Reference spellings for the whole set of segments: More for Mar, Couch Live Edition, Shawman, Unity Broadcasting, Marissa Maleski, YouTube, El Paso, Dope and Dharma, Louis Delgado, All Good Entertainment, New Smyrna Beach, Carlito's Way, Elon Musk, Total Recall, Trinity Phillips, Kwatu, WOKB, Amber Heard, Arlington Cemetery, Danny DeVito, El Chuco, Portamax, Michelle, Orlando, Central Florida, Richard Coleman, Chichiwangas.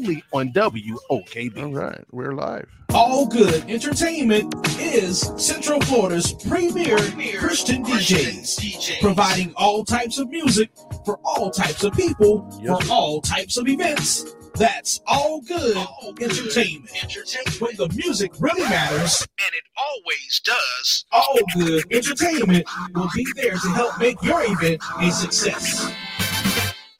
only on WOKB. All right, we're live. All Good Entertainment is Central Florida's premier Christian DJs, providing all types of music for all types of people, for all types of events. That's All Good Entertainment. When the music really matters, and it always does, All Good Entertainment will be there to help make your event a success.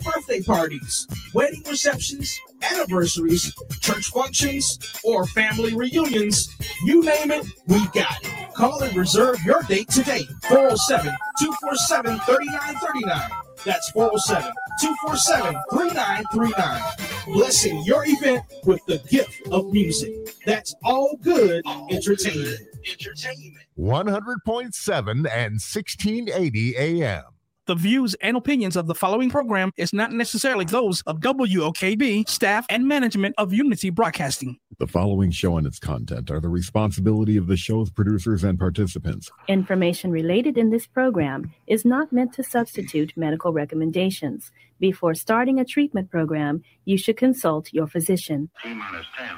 Birthday parties, wedding receptions, anniversaries, church functions, or family reunions, you name it, we got it. Call and reserve your date today, 407-247-3939. That's 407-247-3939. Blessing your event with the gift of music. That's All Good Entertainment. 100.7 and 1680 AM. The views and opinions of the following program is not necessarily those of WOKB, staff, and management of Unity Broadcasting. The following show and its content are the responsibility of the show's producers and participants. Information related in this program is not meant to substitute medical recommendations. Before starting a treatment program, you should consult your physician. T-minus 10,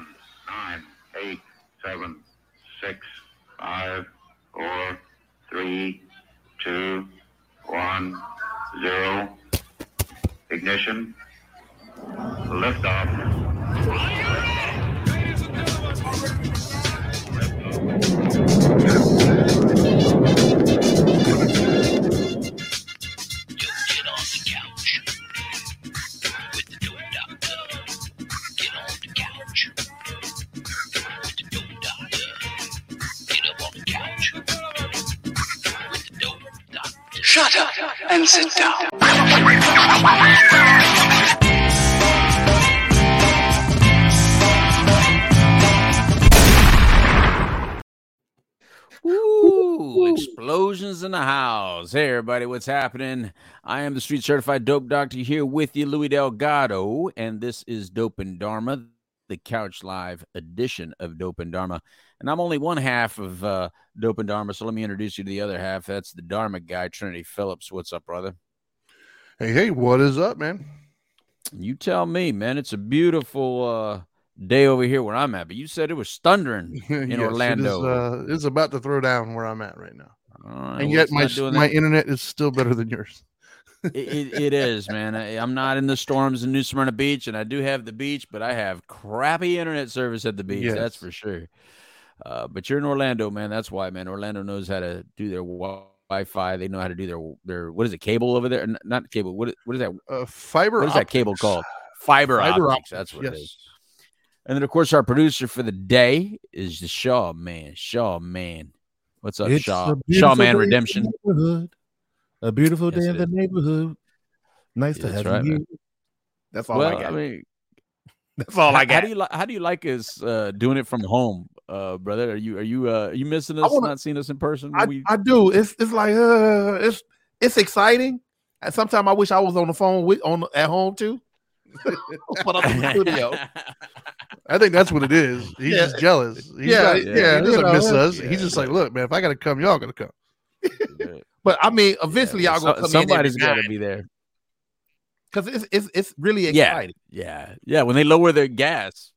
9, 8, 7, 6, 5, 4, 3, 2, 1, 0, ignition, liftoff. Don't get on the couch with the dope doctor. Get on the couch with the dope doctor. Get up on the couch with the dope doctor. Shut up and sit down. Ooh, explosions in the house. Hey, everybody, what's happening? I am the Street Certified Dope Doctor here with you, Louis Delgado, and this is Dope and Dharma, the Couch Live edition of Dope and Dharma. And I'm only one half of Dope and Dharma, so let me introduce you to the other half. That's the Dharma guy, Trinity Phillips. What's up, brother? Hey, what is up, man? You tell me, man. It's a beautiful day over here where I'm at, but you said it was thundering in yes, Orlando. It's about to throw down where I'm at right now. And yet my internet is still better than yours. It is, man. I'm not in the storms in New Smyrna Beach, and I do have the beach, but I have crappy internet service at the beach. Yes. That's for sure. But you're in Orlando, man. That's why, man. Orlando knows how to do their Wi-Fi. They know how to do their what is it, cable over there? Not cable. What is that? Fiber. What is that cable called? Fiber optics. That's what it is. And then, of course, our producer for the day is the Shawman. Shawman, what's up, Shaw? Shawman Redemption. A beautiful day in the neighborhood. Nice to have you. Man. That's all I got. I mean, that's all I got. How do you like us doing it from home, brother? Are you missing us? Not seeing us in person? I do. It's like it's exciting. And sometimes I wish I was on the phone at home too. But I'm in the studio. I think that's what it is. He's just jealous. He's he doesn't miss us. Yeah. He's just like, look, man, if I gotta come, y'all gotta come. But I mean, eventually, y'all gonna come. Somebody's gotta be there because it's really exciting. Yeah. When they lower their gas,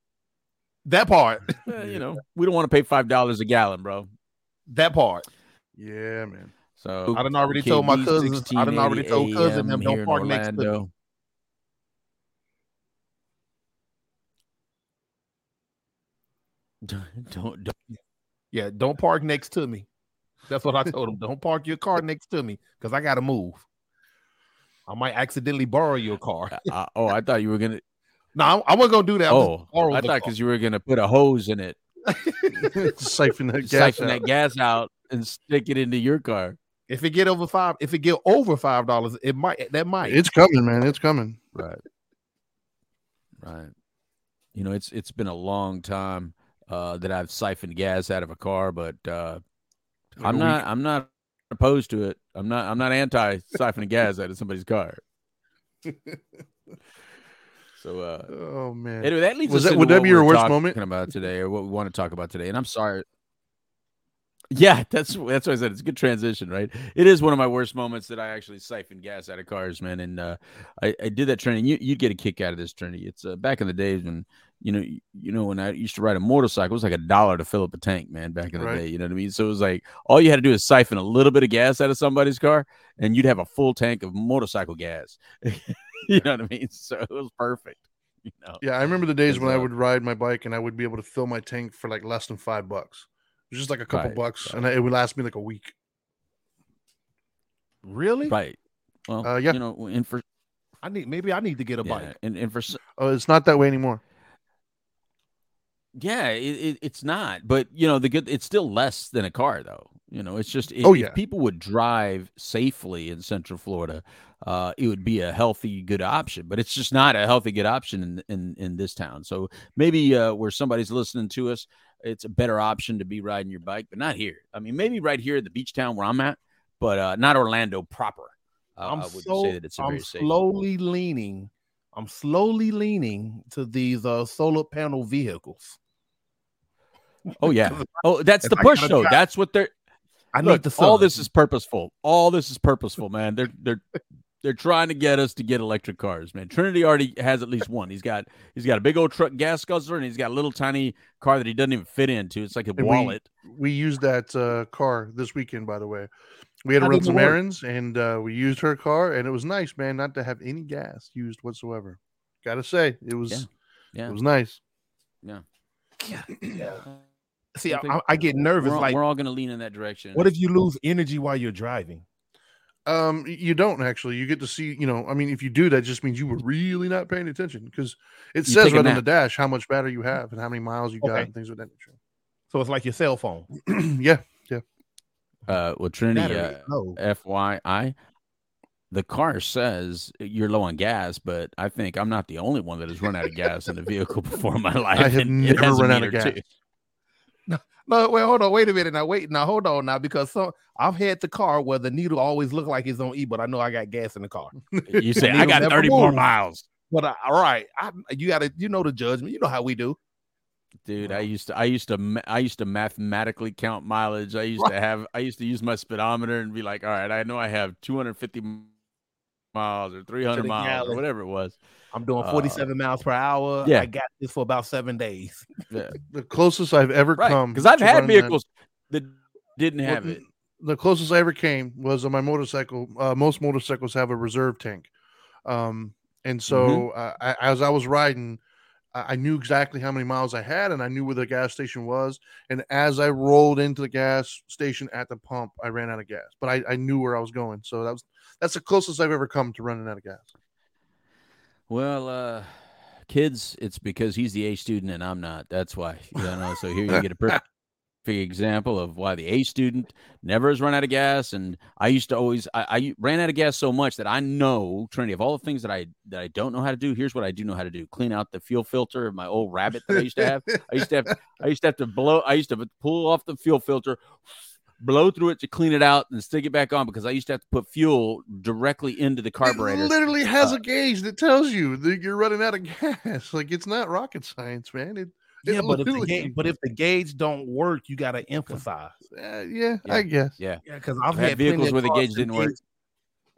that part, you know, we don't want to pay $5 a gallon, bro. That part, yeah, man. So I done already told my cousins. I done already told cousin them don't park next to me. Don't. Yeah, don't park next to me. That's what I told him. Don't park your car next to me because I got to move. I might accidentally borrow your car. I thought you were going to. No, I wasn't going to do that. I thought because you were going to put a hose in it. Siphon that gas out and stick it into your car. If it get over $5, it might. That might. It's coming, man. It's coming. Right. You know, it's been a long time that I've siphoned gas out of a car, but I'm not opposed to it. I'm not anti siphoning gas out of somebody's car. So, oh man. Anyway, that leads us to what we were talking about today, or what we want to talk about today. And I'm sorry. Yeah, that's what I said. It's a good transition, right? It is one of my worst moments that I actually siphoned gas out of cars, man. And I did that training. You'd get a kick out of this training. It's back in the days when, you know, when I used to ride a motorcycle, it was like $1 to fill up a tank, man, back in the day. You know what I mean? So it was like all you had to do is siphon a little bit of gas out of somebody's car and you'd have a full tank of motorcycle gas. You know what I mean? So it was perfect. You know? Yeah, I remember the days when I would ride my bike and I would be able to fill my tank for like less than $5. It was just like a couple bucks, and it would last me like a week. Really? Right. Well, yeah. You know, and for I need to get a bike, and for it's not that way anymore. Yeah, it's not, but you know, it's still less than a car, though. You know, it's just if people would drive safely in Central Florida, it would be a healthy, good option. But it's just not a healthy, good option in this town. So maybe where somebody's listening to us, it's a better option to be riding your bike, but not here. I mean, maybe right here in the beach town where I'm at, but not Orlando proper. I'm slowly leaning to these solar panel vehicles. Oh yeah. Oh, that's the push though. That's what they're. All this is purposeful. All this is purposeful, man. They're trying to get us to get electric cars, man. Trinity already has at least one. He's got a big old truck gas guzzler, and he's got a little tiny car that he doesn't even fit into. It's like a wallet. We used that car this weekend, by the way. We had to run some errands, and we used her car, and it was nice, man, not to have any gas used whatsoever. Gotta say, it was It was nice. Yeah. See, I get nervous. We're all gonna lean in that direction. What if you lose energy while you're driving? You don't actually. You get to see, you know, I mean, if you do that, just means you were really not paying attention because it says right on the dash how much battery you have and how many miles you got and things of that nature. So it's like your cell phone. Yeah. Well, Trinity, FYI, the car says you're low on gas, but I think I'm not the only one that has run out of gas in a vehicle before in my life. I have never run out of gas. No, wait, hold on, wait a minute now. Because I've had the car where the needle always looked like it's on E, but I know I got gas in the car. You say I got 30 more miles, but you got to, you know, the judgment. You know how we do. Dude, I used to mathematically count mileage. I used to use my speedometer and be like, all right, I know I have 250 miles or 300 miles or whatever it was. I'm doing 47 miles per hour. Yeah. I got this for about 7 days. Yeah. The closest I've ever come. Because I've had vehicles that didn't have it. The closest I ever came was on my motorcycle. Most motorcycles have a reserve tank. And so as I was riding, I knew exactly how many miles I had, and I knew where the gas station was. And as I rolled into the gas station at the pump, I ran out of gas. But I knew where I was going. So that's the closest I've ever come to running out of gas. Well, kids, it's because he's the A student and I'm not. That's why. You know, so here you get a perfect example of why the A student never has run out of gas. And I used to always, I ran out of gas so much that I know, Trinity, of all the things that I don't know how to do, here's what I do know how to do: clean out the fuel filter of my old Rabbit that I used to have. I used to pull off the fuel filter, blow through it to clean it out, and stick it back on because I used to have to put fuel directly into the carburetor. It literally has a gauge that tells you that you're running out of gas. Like, it's not rocket science, man. But if the gauge don't work, you got to emphasize. I guess. Yeah, because I've had vehicles where the gauge didn't work,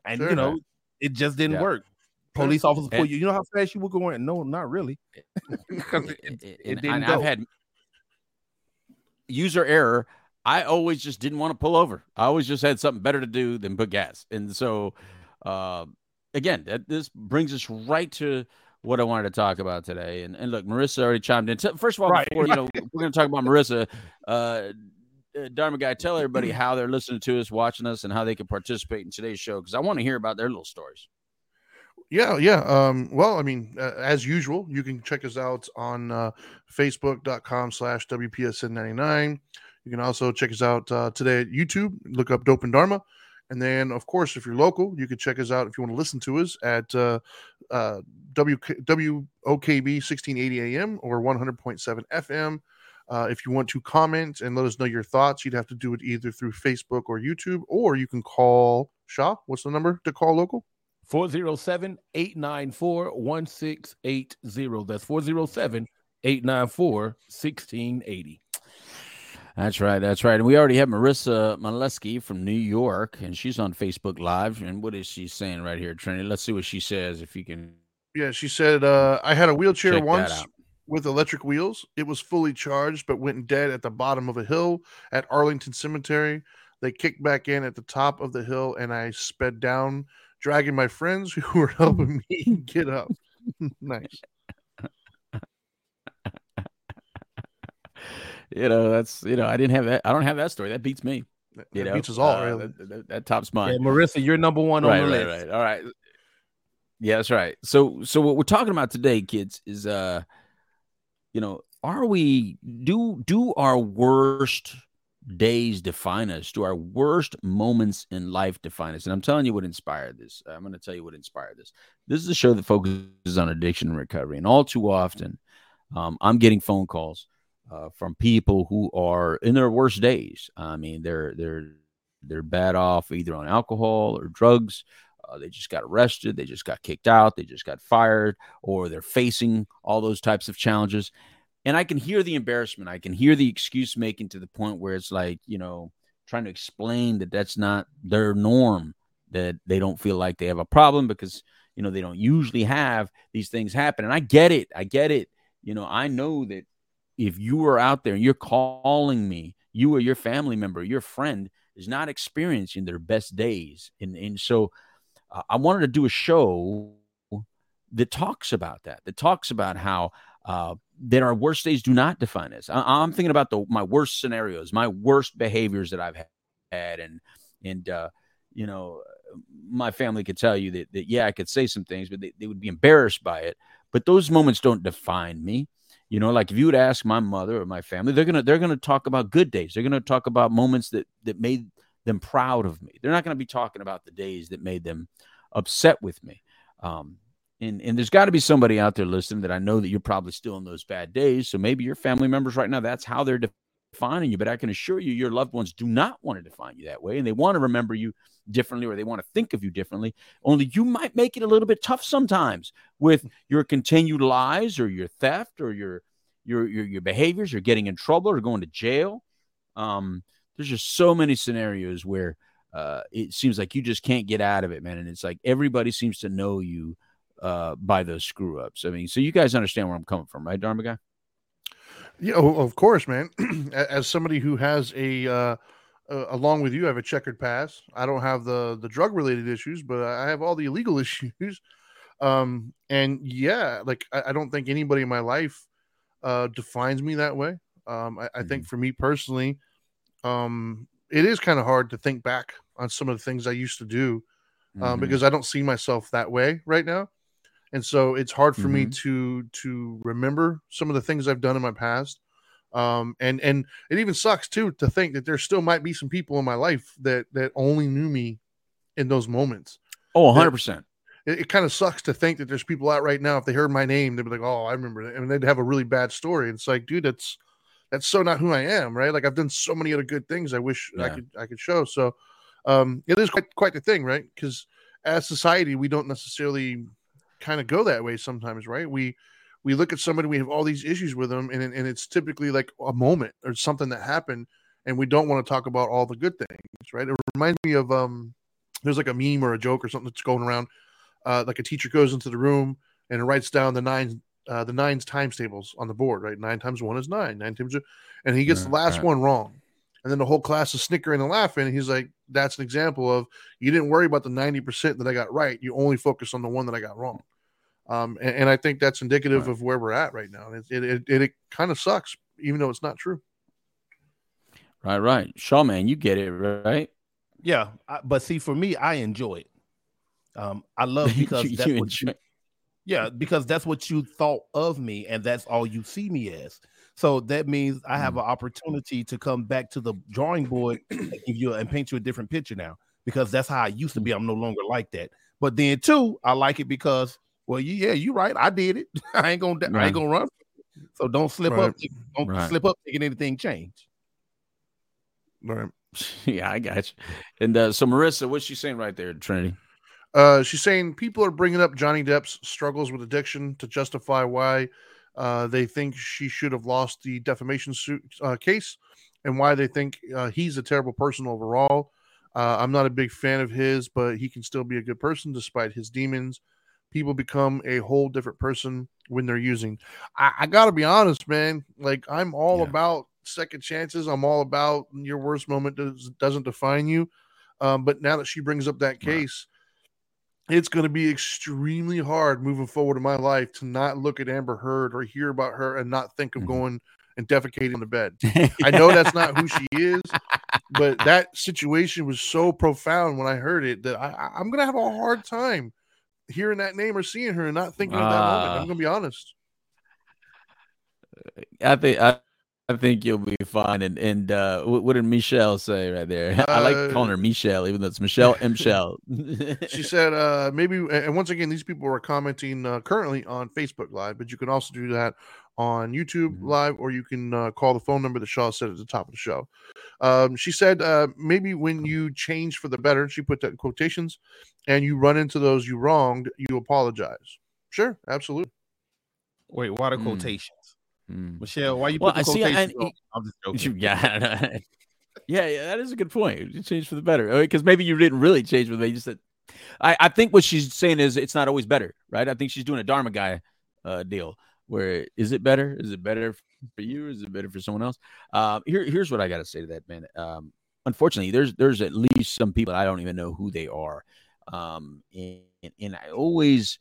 and you know, it just didn't work. Police officers pull you. You know how fast you were going? No, not really. It didn't go. I've had user error. I always just didn't want to pull over. I always just had something better to do than put gas. And so, again, this brings us right to what I wanted to talk about today. And look, Marissa already chimed in. First of all, before, you know, we're going to talk about Marissa. Dharma Guy, tell everybody how they're listening to us, watching us, and how they can participate in today's show, because I want to hear about their little stories. Yeah. Well, I mean, as usual, you can check us out on Facebook.com/WPSN99. You can also check us out today at YouTube. Look up Dope and Dharma. And then, of course, if you're local, you can check us out if you want to listen to us at WOKB 1680 AM or 100.7 FM. If you want to comment and let us know your thoughts, you'd have to do it either through Facebook or YouTube, or you can call Shaw. What's the number to call local? 407-894-1680. That's 407-894-1680. That's right. That's right. And we already have Marissa Maleski from New York, and she's on Facebook Live. And what is she saying right here, Trinity? Let's see what she says, if you can. Yeah, she said, I had a wheelchair once with electric wheels. It was fully charged, but went dead at the bottom of a hill at Arlington Cemetery. They kicked back in at the top of the hill, and I sped down, dragging my friends who were helping me get up. Nice. You know, that's, you know, I didn't have that. I don't have that story. That beats me. That beats us all. Really. That tops mine. Yeah, Marissa, you're number one on the list. Right. All right. Yeah, that's right. So what we're talking about today, kids, is, you know, are we, do our worst days define us? Do our worst moments in life define us? And I'm telling you what inspired this. I'm going to tell you what inspired this. This is a show that focuses on addiction and recovery. And all too often, I'm getting phone calls from people who are in their worst days. I mean, they're bad off either on alcohol or drugs. They just got arrested. They just got kicked out. They just got fired, or they're facing all those types of challenges. And I can hear the embarrassment. I can hear the excuse making, to the point where it's like, you know, trying to explain that that's not their norm, that they don't feel like they have a problem because, you know, they don't usually have these things happen. And I get it. I get it. You know, I know that if you are out there and you're calling me, you or your family member, your friend is not experiencing their best days. And so I wanted to do a show that talks about that, how that our worst days do not define us. I'm thinking about my worst scenarios, my worst behaviors that I've had. And you know, my family could tell you that yeah, I could say some things, but they would be embarrassed by it. But those moments don't define me. You know, like if you would ask my mother or my family, they're gonna talk about good days. They're gonna talk about moments that made them proud of me. They're not gonna be talking about the days that made them upset with me. And there's got to be somebody out there listening that I know that you're probably still in those bad days. So maybe your family members right now, that's how they're defining you. But I can assure you, your loved ones do not want to define you that way, and they want to remember you differently, or they want to think of you differently. Only you might make it a little bit tough sometimes with your continued lies, or your theft, or your behaviors, or getting in trouble, or going to jail. There's just so many scenarios where it seems like you just can't get out of it, man. And it's like everybody seems to know you by those screw ups. I mean, so you guys understand where I'm coming from, right, Dharma guy? Yeah, of course, man. As somebody who has along with you, I have a checkered past. I don't have the drug related issues, but I have all the illegal issues. And yeah, like I don't think anybody in my life defines me that way. I think for me personally, it is kind of hard to think back on some of the things I used to do, because I don't see myself that way right now. And so it's hard for me to remember some of the things I've done in my past. And it even sucks too, to think that there still might be some people in my life that only knew me in those moments. Oh, 100%. It kind of sucks to think that there's people out right now. If they heard my name, they'd be like, oh, I remember that. I mean, they'd have a really bad story. It's like, dude, that's so not who I am. Right. Like I've done so many other good things. I wish I could show. So, it is quite the thing, right? Cause as society, we don't necessarily kind of go that way sometimes, right? We look at somebody, we have all these issues with them, and it's typically like a moment or something that happened, and we don't want to talk about all the good things, right? It reminds me of there's like a meme or a joke or something that's going around, like a teacher goes into the room and writes down the nines times tables on the board, right? 9 times 1 is 9, 9 times 2, and he gets the last one wrong, and then the whole class is snickering and laughing, and he's like, that's an example of, you didn't worry about the 90% that I got right, you only focused on the one that I got wrong. And I think that's indicative of where we're at right now. It kind of sucks, even though it's not true. Right. Shawman, you get it, right? Yeah. But see, for me, I enjoy it. I love, because because that's what you thought of me, and that's all you see me as. So that means I have an opportunity to come back to the drawing board and paint you a different picture now, because that's how I used to be. I'm no longer like that. But then too, I like it because, well, yeah, you're right. I did it. I ain't gonna run. So don't slip up. Don't slip up thinking anything change. Right. Yeah, I got you. And so, Marissa, what's she saying right there, Trinity? She's saying people are bringing up Johnny Depp's struggles with addiction to justify why they think she should have lost the defamation suit case. and why they think he's a terrible person overall. I'm not a big fan of his, but he can still be a good person despite his demons. People become a whole different person when they're using. I got to be honest, man. Like, I'm all about second chances. I'm all about your worst moment doesn't define you. But now that she brings up that case, it's going to be extremely hard moving forward in my life to not look at Amber Heard or hear about her and not think of going and defecating on the bed. I know that's not who she is, but that situation was so profound when I heard it that I'm going to have a hard time hearing that name or seeing her and not thinking of that moment. I'm going to be honest. I think you'll be fine. And what did Michelle say right there? I like calling her Michelle, even though it's Michelle Michelle. She said, maybe, and once again, these people are commenting currently on Facebook Live, but you can also do that on YouTube Live, or you can call the phone number that Shaw said at the top of the show. She said, maybe when you change for the better, she put that in quotations, and you run into those you wronged, you apologize. Sure, absolutely. Wait, what are quotations? Michelle, why you put the quotations on? I'm just joking. Yeah, that is a good point. You change for the better. Because maybe you didn't really change for the better. You just said, I think what she's saying is it's not always better, right? I think she's doing a Dharma guy deal where is it better? Is it better for you? Is it better for someone else? Here's what I got to say to that, man. Unfortunately, there's at least some people I don't even know who they are. And I always...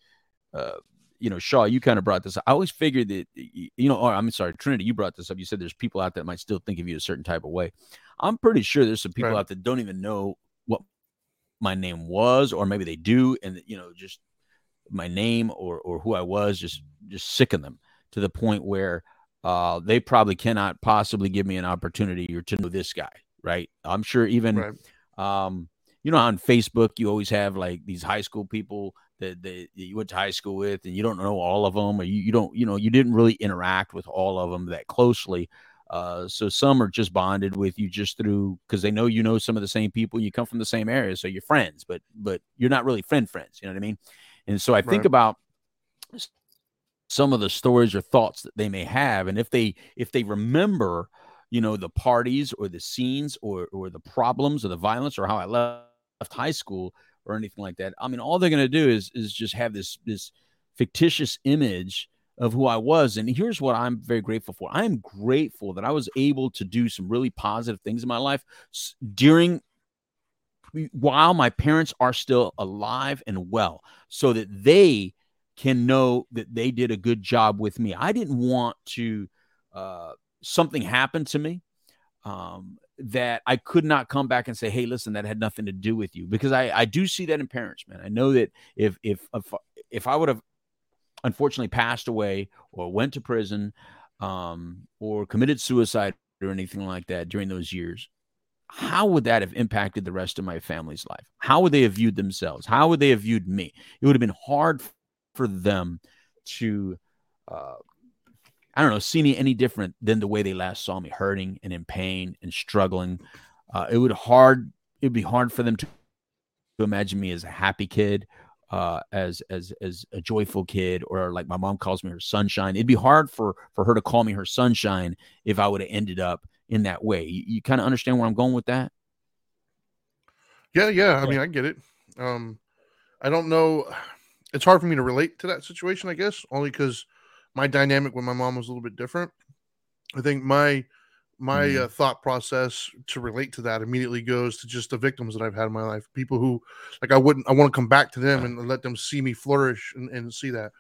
Shaw, you kind of brought this up. I always figured that, or I'm sorry, Trinity, you brought this up. You said there's people out there that might still think of you a certain type of way. I'm pretty sure there's some people out there that don't even know what my name was, or maybe they do. And, just my name or who I was just sicken them to the point where they probably cannot possibly give me an opportunity or to know this guy, right? I'm sure even, on Facebook, you always have like these high school people that you went to high school with, and you don't know all of them, or you didn't really interact with all of them that closely. So some are just bonded with you just through, because they know some of the same people, you come from the same area, so you're friends, but you're not really friends, you know what I mean? And so I think about some of the stories or thoughts that they may have, and if they remember, the parties or the scenes or the problems or the violence or how I left high school or anything like that. I mean, all they're going to do is just have this fictitious image of who I was. And here's what I'm very grateful for. I am grateful that I was able to do some really positive things in my life while my parents are still alive and well, so that they can know that they did a good job with me. I didn't want to, something happened to me, that I could not come back and say, hey, listen, that had nothing to do with you, because I do see that in parents, man. I know that if I would have unfortunately passed away or went to prison, or committed suicide or anything like that during those years, how would that have impacted the rest of my family's life? How would they have viewed themselves? How would they have viewed me? It would have been hard for them to, see me any different than the way they last saw me, hurting and in pain and struggling. It'd be hard for them to imagine me as a happy kid, as a joyful kid, or like my mom calls me her sunshine. It'd be hard for her to call me her sunshine if I would have ended up in that way. You kind of understand where I'm going with that? Yeah. I mean, I get it. I don't know. It's hard for me to relate to that situation, I guess, only because my dynamic with my mom was a little bit different. I think my thought process to relate to that immediately goes to just the victims that I've had in my life, people who, like, I want to come back to them and let them see me flourish and see that.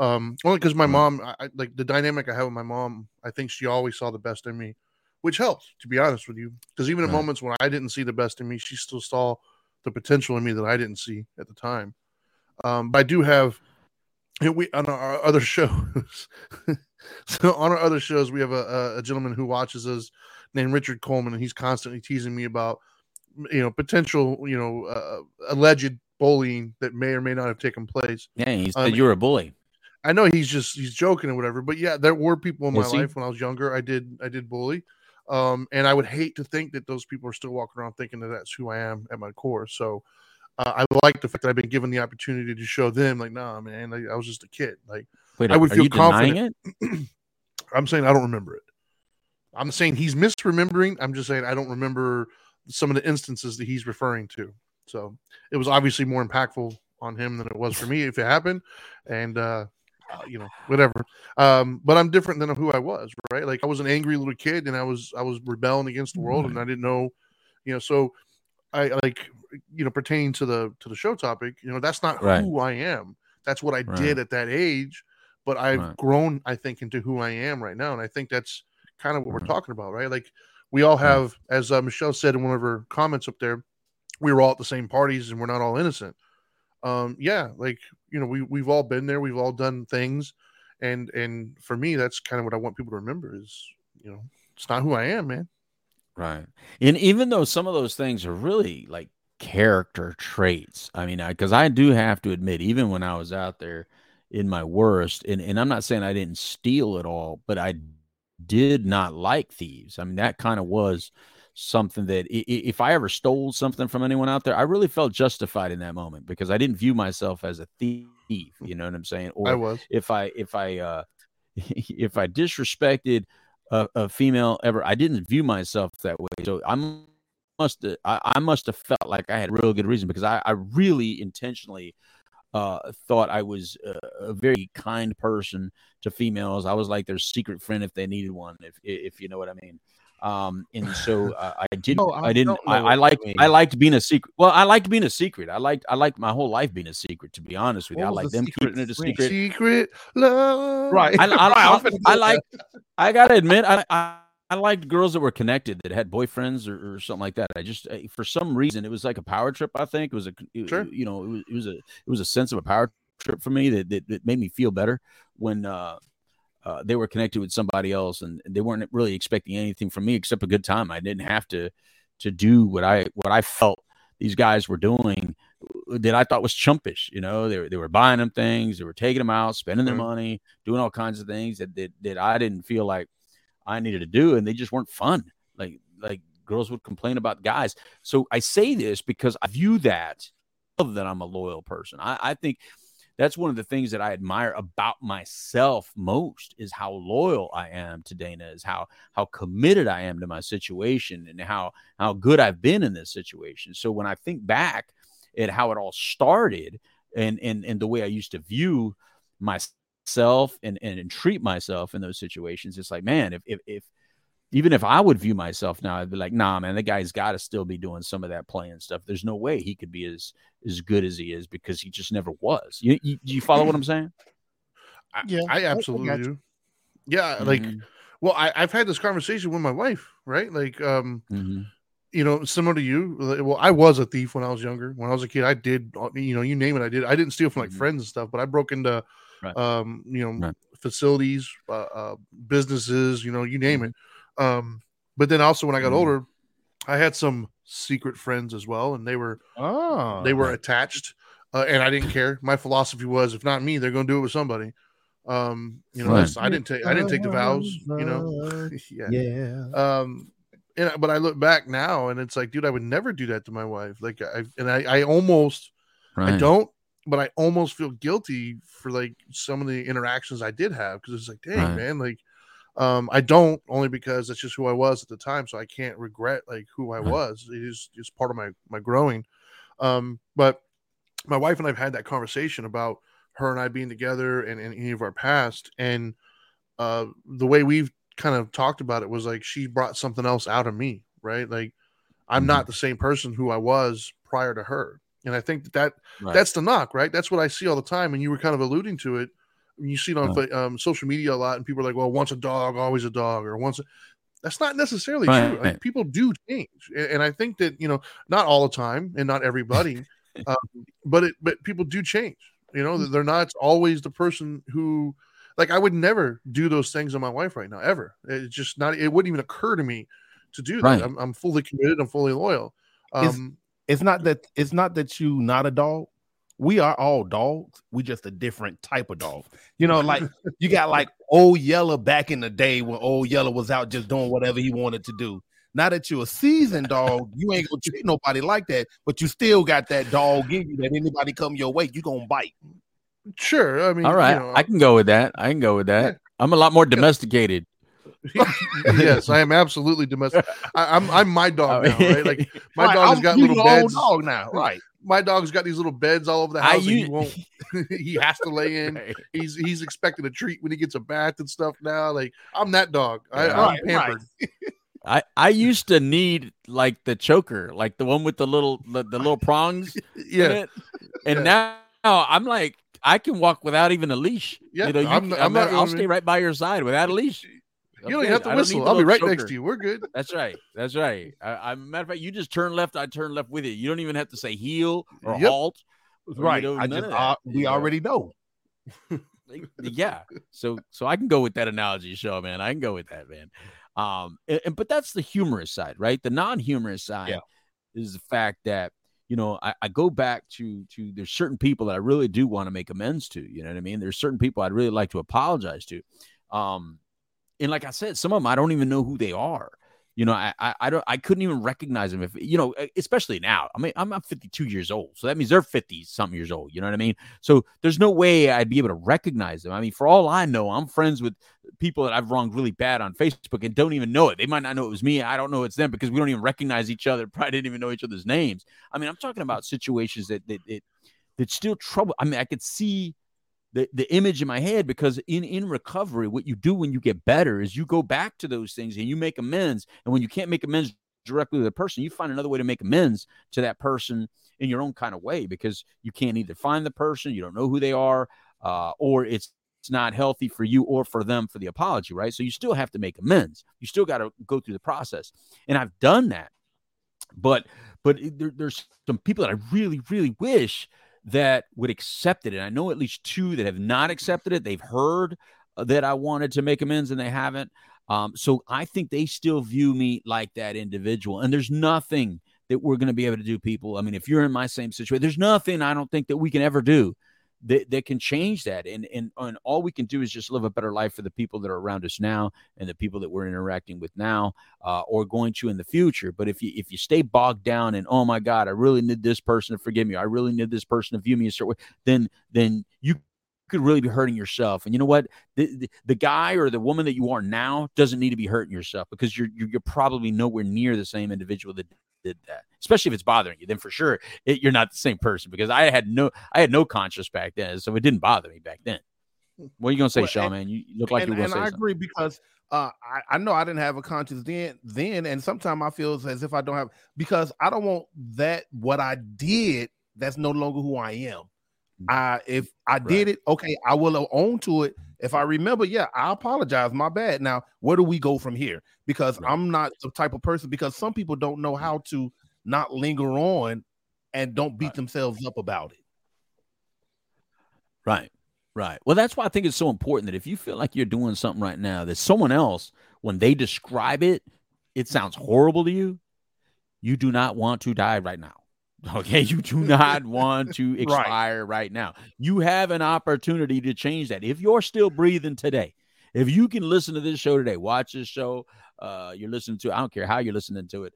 Only because my mom, like the dynamic I have with my mom, I think she always saw the best in me, which helped, to be honest with you, because even in moments when I didn't see the best in me, she still saw the potential in me that I didn't see at the time. But I do have. On our other shows, we have a gentleman who watches us named Richard Coleman, and he's constantly teasing me about, potential, alleged bullying that may or may not have taken place. Yeah, he said you're a bully. I know he's joking or whatever, but yeah, there were people in my life when I was younger. I did bully, and I would hate to think that those people are still walking around thinking that that's who I am at my core. So. I like the fact that I've been given the opportunity to show them, like, nah, man, I was just a kid. Like, wait, I would feel confident. I'm saying I don't remember it. I'm saying he's misremembering. I'm just saying I don't remember some of the instances that he's referring to. So it was obviously more impactful on him than it was for me if it happened. And, you know, whatever. But I'm different than who I was, right? Like I was an angry little kid and I was rebelling against the world and I didn't know, you know, so I like, you know, pertaining to the show topic, you know, that's not who I am. That's what I did at that age, but I've grown, I think, into who I am right now. And I think that's kind of what we're talking about, right? Like we all have, as Michelle said in one of her comments up there, we were all at the same parties and we're not all innocent. Yeah. Like, you know, we've all been there. We've all done things. And for me, that's kind of what I want people to remember is, you know, it's not who I am, man. Right. And even though some of those things are really like character traits, I mean, because I do have to admit, even when I was out there in my worst, and I'm not saying I didn't steal at all, but I did not like thieves. I mean, that kind of was something that if I ever stole something from anyone out there, I really felt justified in that moment because I didn't view myself as a thief. You know what I'm saying? Or I was. If I disrespected a female ever, I didn't view myself that way. So I must have felt like I had real good reason because I really intentionally thought I was a very kind person to females. I was like their secret friend if they needed one, if you know what I mean. And so I liked being a secret. Well, I liked being a secret. I liked my whole life being a secret, to be honest with you. I like them keeping it a secret. Secret love. Right. I gotta admit, I liked girls that were connected that had boyfriends or something like that. I just, for some reason, it was like a power trip. I think it was a sense of a power trip for me that made me feel better when, they were connected with somebody else and they weren't really expecting anything from me except a good time. I didn't have to do what I felt these guys were doing that I thought was chumpish. You know, they were buying them things. They were taking them out, spending their money, doing all kinds of things that I didn't feel like I needed to do. And they just weren't fun. Like girls would complain about guys. So I say this because I view that other than I'm a loyal person. I think that's one of the things that I admire about myself most is how loyal I am to Dana, is how committed I am to my situation and how good I've been in this situation. So when I think back at how it all started and the way I used to view myself and treat myself in those situations, it's like, man, if even if I would view myself now, I'd be like, nah, man, the guy's got to still be doing some of that playing stuff. There's no way he could be as good as he is because he just never was. You follow what I'm saying? Yeah, I absolutely do. Yeah, like, well, I've had this conversation with my wife, right? Like, you know, similar to you. Well, I was a thief when I was younger. When I was a kid, I did, you know, you name it, I did. I didn't steal from like friends and stuff, but I broke into, you know, facilities, businesses, you know, you name it. But then also when I got older, I had some secret friends as well, and they were attached, and I didn't care. My philosophy was, if not me, they're going to do it with somebody. You know, I didn't take the vows. You know, but I look back now, and it's like, dude, I would never do that to my wife. Like, I almost feel guilty for like some of the interactions I did have because it's like, dang, man, like. I don't, only because that's just who I was at the time. So I can't regret like who I was. It is just part of my growing. But my wife and I've had that conversation about her and I being together and any of our past. And, the way we've kind of talked about it was like, she brought something else out of me, right? Like I'm not the same person who I was prior to her. And I think that's the knock, right? That's what I see all the time. And you were kind of alluding to it. You see it on social media a lot, and people are like, well, once a dog, always a dog, or once that's not necessarily true. Like, people do change. And I think that, you know, not all the time and not everybody, but people do change, you know, they're not always the person who, like, I would never do those things on my wife right now, ever. It's just not, it wouldn't even occur to me to do that. I'm fully committed. I'm fully loyal. It's not that you not a dog. We are all dogs. We just a different type of dog. You know, like you got like Old Yeller back in the day when Old Yeller was out just doing whatever he wanted to do. Now that you're a seasoned dog, you ain't going to treat nobody like that, but you still got that dog in you that anybody come your way, you going to bite. Sure. I mean, all right. You know, I can go with that. I'm a lot more domesticated. Yes, I am absolutely domestic. I'm my dog now, right? Like my dog has got little beds. Dog now, right? My dog's got these little beds all over the house. And he won't. He has to lay in. Right. He's expecting a treat when he gets a bath and stuff now. Like I'm that dog. I'm pampered. Right. I used to need like the choker, like the one with the little prongs. Yeah. In it. And now I'm like, I can walk without even a leash. Yeah, you know, I'll stay right by your side without a leash. You don't even have to whistle. I'll be right next to you. We're good. That's right. I'm matter of fact, you just turn left. I turn left with you. You don't even have to say heel or halt. Right. We already know. Yeah. So I can go with that analogy, Shaw, man. I can go with that, man. But that's the humorous side, right? The non-humorous side is the fact that, you know, I go back to there's certain people that I really do want to make amends to. You know what I mean? There's certain people I'd really like to apologize to. And like I said, some of them, I don't even know who they are. You know, I couldn't even recognize them if, you know, especially now. I mean, I'm 52 years old. So that means they're 50 something years old. You know what I mean? So there's no way I'd be able to recognize them. I mean, for all I know, I'm friends with people that I've wronged really bad on Facebook and don't even know it. They might not know it was me. I don't know it's them because we don't even recognize each other. Probably didn't even know each other's names. I mean, I'm talking about situations that still trouble. I mean, I could see the image in my head, because in recovery, what you do when you get better is you go back to those things and you make amends. And when you can't make amends directly to the person, you find another way to make amends to that person in your own kind of way, because you can't either find the person, you don't know who they are, or it's not healthy for you or for them for the apology, right? So you still have to make amends. You still got to go through the process. And I've done that. But there's some people that I really, really wish that would accept it. And I know at least two that have not accepted it. They've heard that I wanted to make amends and they haven't. So I think they still view me like that individual. And there's nothing that we're going to be able to do, people. I mean, if you're in my same situation, there's nothing I don't think that we can ever do that can change that. And all we can do is just live a better life for the people that are around us now and the people that we're interacting with now or going to in the future. But if you stay bogged down and, oh my God, I really need this person to forgive me, I really need this person to view me a certain way, then you could really be hurting yourself. And you know what? The guy or the woman that you are now doesn't need to be hurting yourself, because you're probably nowhere near the same individual that did that, especially if it's bothering you. Then for sure you're not the same person, because I had no conscience back then, so it didn't bother me back then. What are you gonna say, Shawman? You look like you're gonna say. And I agree, because I know I didn't have a conscience then, and sometimes I feel as if I don't have, because I don't want that what I did that's no longer who I am. If I did it, okay, I will own to it. If I remember, I apologize. My bad. Now, where do we go from here? Because I'm not the type of person, because some people don't know how to not linger on and don't beat themselves up about it. Right. Well, that's why I think it's so important that if you feel like you're doing something right now that someone else, when they describe it, it sounds horrible to you. You do not want to die right now. Okay, you do not want to expire right now. You have an opportunity to change that. If you're still breathing today, if you can listen to this show today, watch this show, you're listening to it, I don't care how you're listening to it,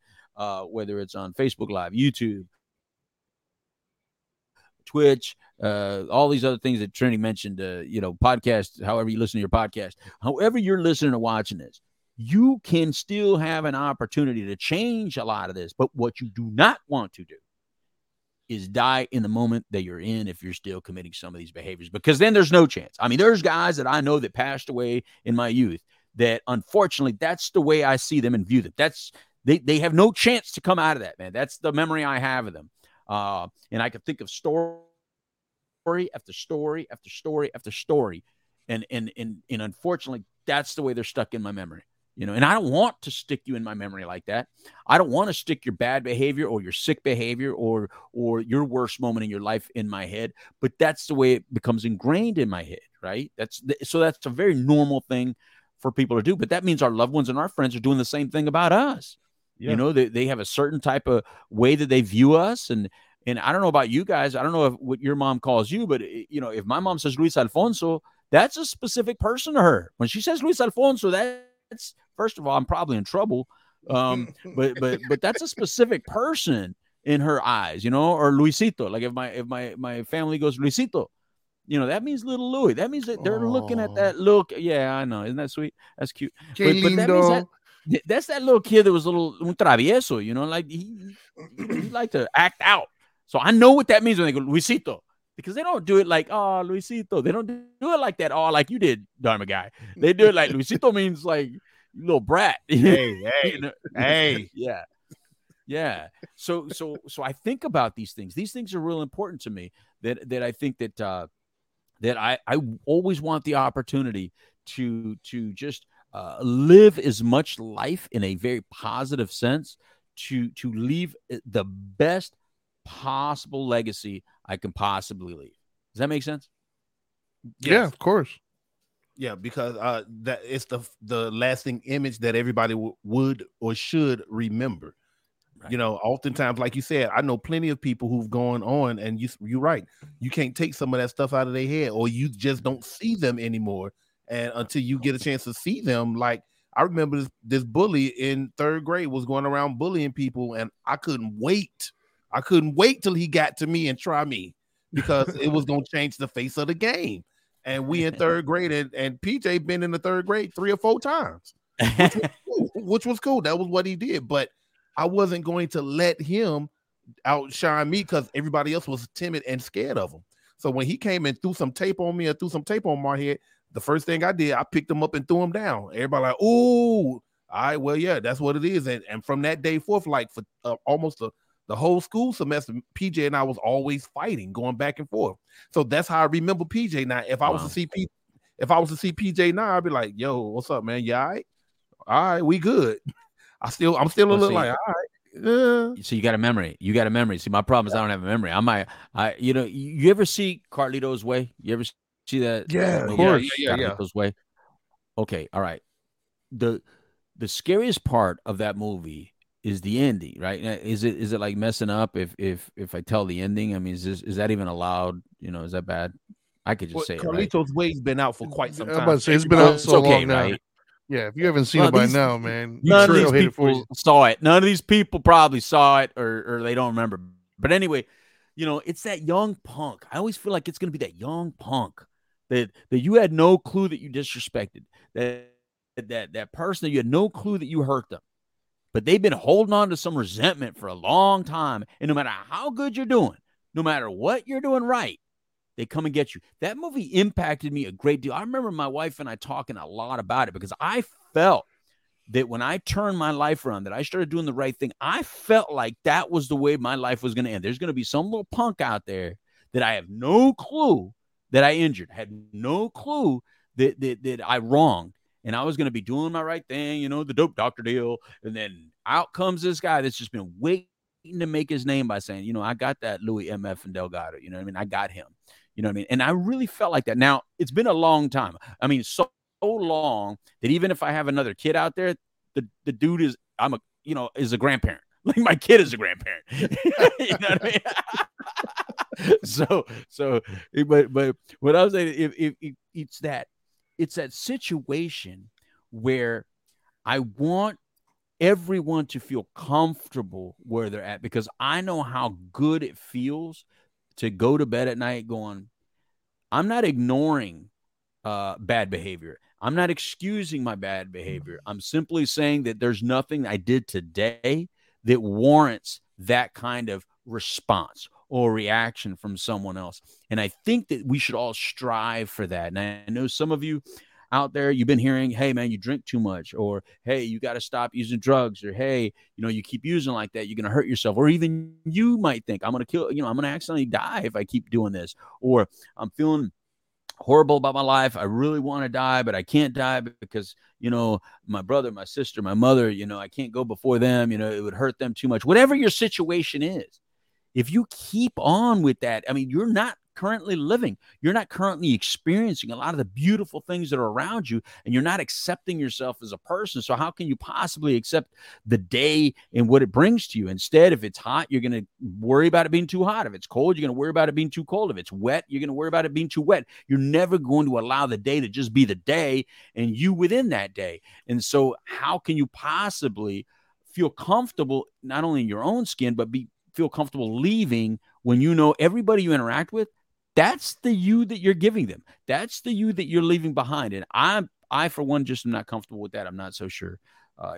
whether it's on Facebook Live, YouTube, Twitch, all these other things that Trinity mentioned, you know, podcasts, however you listen to your podcast, however you're listening or watching this, you can still have an opportunity to change a lot of this. But what you do not want to do is die in the moment that you're in if you're still committing some of these behaviors, because then there's no chance. I mean, there's guys that I know that passed away in my youth that, unfortunately, that's the way I see them and view them. That's they have no chance to come out of that, man. That's the memory I have of them. And I could think of story after story after story after story. And unfortunately, that's the way they're stuck in my memory. You know, and I don't want to stick you in my memory like that. I don't want to stick your bad behavior or your sick behavior or your worst moment in your life in my head. But that's the way it becomes ingrained in my head, right? So that's a very normal thing for people to do. But that means our loved ones and our friends are doing the same thing about us. Yeah. You know, they have a certain type of way that they view us. And I don't know about you guys. I don't know what your mom calls you, but, you know, if my mom says Luis Alfonso, that's a specific person to her. When she says Luis Alfonso, that's... First of all, I'm probably in trouble, but that's a specific person in her eyes, you know, or Luisito. Like if my family goes Luisito, you know, that means little Louis. That means that they're looking at that little. Yeah, I know. Isn't that sweet? That's cute. But that means that, that's that little kid that was a little un travieso, you know, like he liked to act out. So I know what that means when they go Luisito, because they don't do it like, oh, Luisito. They don't do it like that. Oh, like you did, Dharma guy. They do it like Luisito means like little brat. Hey, you know? Hey, yeah. Yeah. So I think about these things. These things are real important to me, that I think that I always want the opportunity to just live as much life in a very positive sense, to leave the best possible legacy I can possibly leave. Does that make sense? Yes. Yeah, of course. Yeah, because that it's the lasting image that everybody would or should remember. Right. You know, oftentimes, like you said, I know plenty of people who've gone on, and you're right. You can't take some of that stuff out of their head, or you just don't see them anymore. And until you get a chance to see them, like I remember this bully in third grade was going around bullying people, and I couldn't wait till he got to me and try me, because it was going to change the face of the game. And we in third grade, and PJ been in the third grade 3 or 4 times, which was cool. That was what he did, but I wasn't going to let him outshine me, because everybody else was timid and scared of him. So when he came and threw some tape on me or threw some tape on my head, the first thing I did, I picked him up and threw him down. Everybody like, "Ooh, all right, well, yeah, that's what it is." And from that day forth, like for almost the whole school semester, PJ and I was always fighting, going back and forth. So that's how I remember PJ. Now, if I was to see PJ now, I'd be like, "Yo, what's up, man? You all right? All right, we good." I'm still a little like, all right. Yeah. So you got a memory. See, my problem is I don't have a memory. You know, you ever see Carlito's Way? You ever see that? Yeah, of course. Yeah. Carlito's Way. Okay, all right. The scariest part of that movie is the ending, right? Is it like messing up if I tell the ending? I mean, is that even allowed? You know, is that bad? I could just say it. Carlito's Way's been out for quite some time. I'm about to say, it's been out so long now. Right? Yeah, if you haven't seen it by now, man, none of these people saw it. None of these people probably saw it, or they don't remember. But anyway, you know, it's that young punk. I always feel like it's going to be that young punk that you had no clue that you disrespected, that person that you had no clue that you hurt them. But they've been holding on to some resentment for a long time, and no matter how good you're doing, no matter what you're doing right, they come and get you. That movie impacted me a great deal. I remember my wife and I talking a lot about it, because I felt that when I turned my life around, that I started doing the right thing, I felt like that was the way my life was going to end. There's going to be some little punk out there that I have no clue that I injured, had no clue that I wronged, and I was going to be doing my right thing, you know, the dope doctor deal. And then out comes this guy that's just been waiting to make his name by saying, you know, I got that Louis MF and Delgado, you know what I mean? I got him. You know what I mean? And I really felt like that. Now, it's been a long time. I mean, so long that even if I have another kid out there, the dude is a grandparent. Like my kid is a grandparent. You know what I mean? but what I was saying, it's that situation where I want everyone to feel comfortable where they're at, because I know how good it feels to go to bed at night going, I'm not ignoring bad behavior. I'm not excusing my bad behavior. I'm simply saying that there's nothing I did today that warrants that kind of response or reaction from someone else. And I think that we should all strive for that. And I know some of you out there, you've been hearing, hey, man, you drink too much, or, hey, you got to stop using drugs, or, hey, you know, you keep using like that, you're going to hurt yourself. Or even you might think, I'm going to kill, you know, I'm going to accidentally die if I keep doing this, or I'm feeling horrible about my life. I really want to die, but I can't die because, you know, my brother, my sister, my mother, you know, I can't go before them. You know, it would hurt them too much. Whatever your situation is, if you keep on with that, I mean, you're not currently living. You're not currently experiencing a lot of the beautiful things that are around you, and you're not accepting yourself as a person. So how can you possibly accept the day and what it brings to you? Instead, if it's hot, you're going to worry about it being too hot. If it's cold, you're going to worry about it being too cold. If it's wet, you're going to worry about it being too wet. You're never going to allow the day to just be the day and you within that day. And so how can you possibly feel comfortable, not only in your own skin, but feel comfortable leaving when you know everybody you interact with That's the you that you're giving them. That's the you that you're leaving behind. And I for one, just am not comfortable with that. I'm not so sure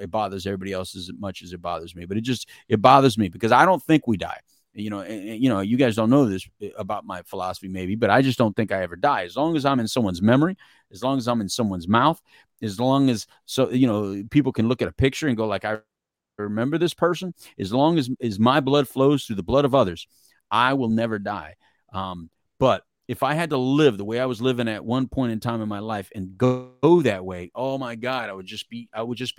it bothers everybody else as much as it bothers me. But it bothers me because I don't think we die. You know, you guys don't know this about my philosophy maybe, but I just don't think I ever die. As long as I'm in someone's memory, as long as I'm in someone's mouth, as long as, so, you know, people can look at a picture and go like, I remember this person. As long as my blood flows through the blood of others, I will never die. But if I had to live the way I was living at one point in time in my life and go that way, oh my God, I would just be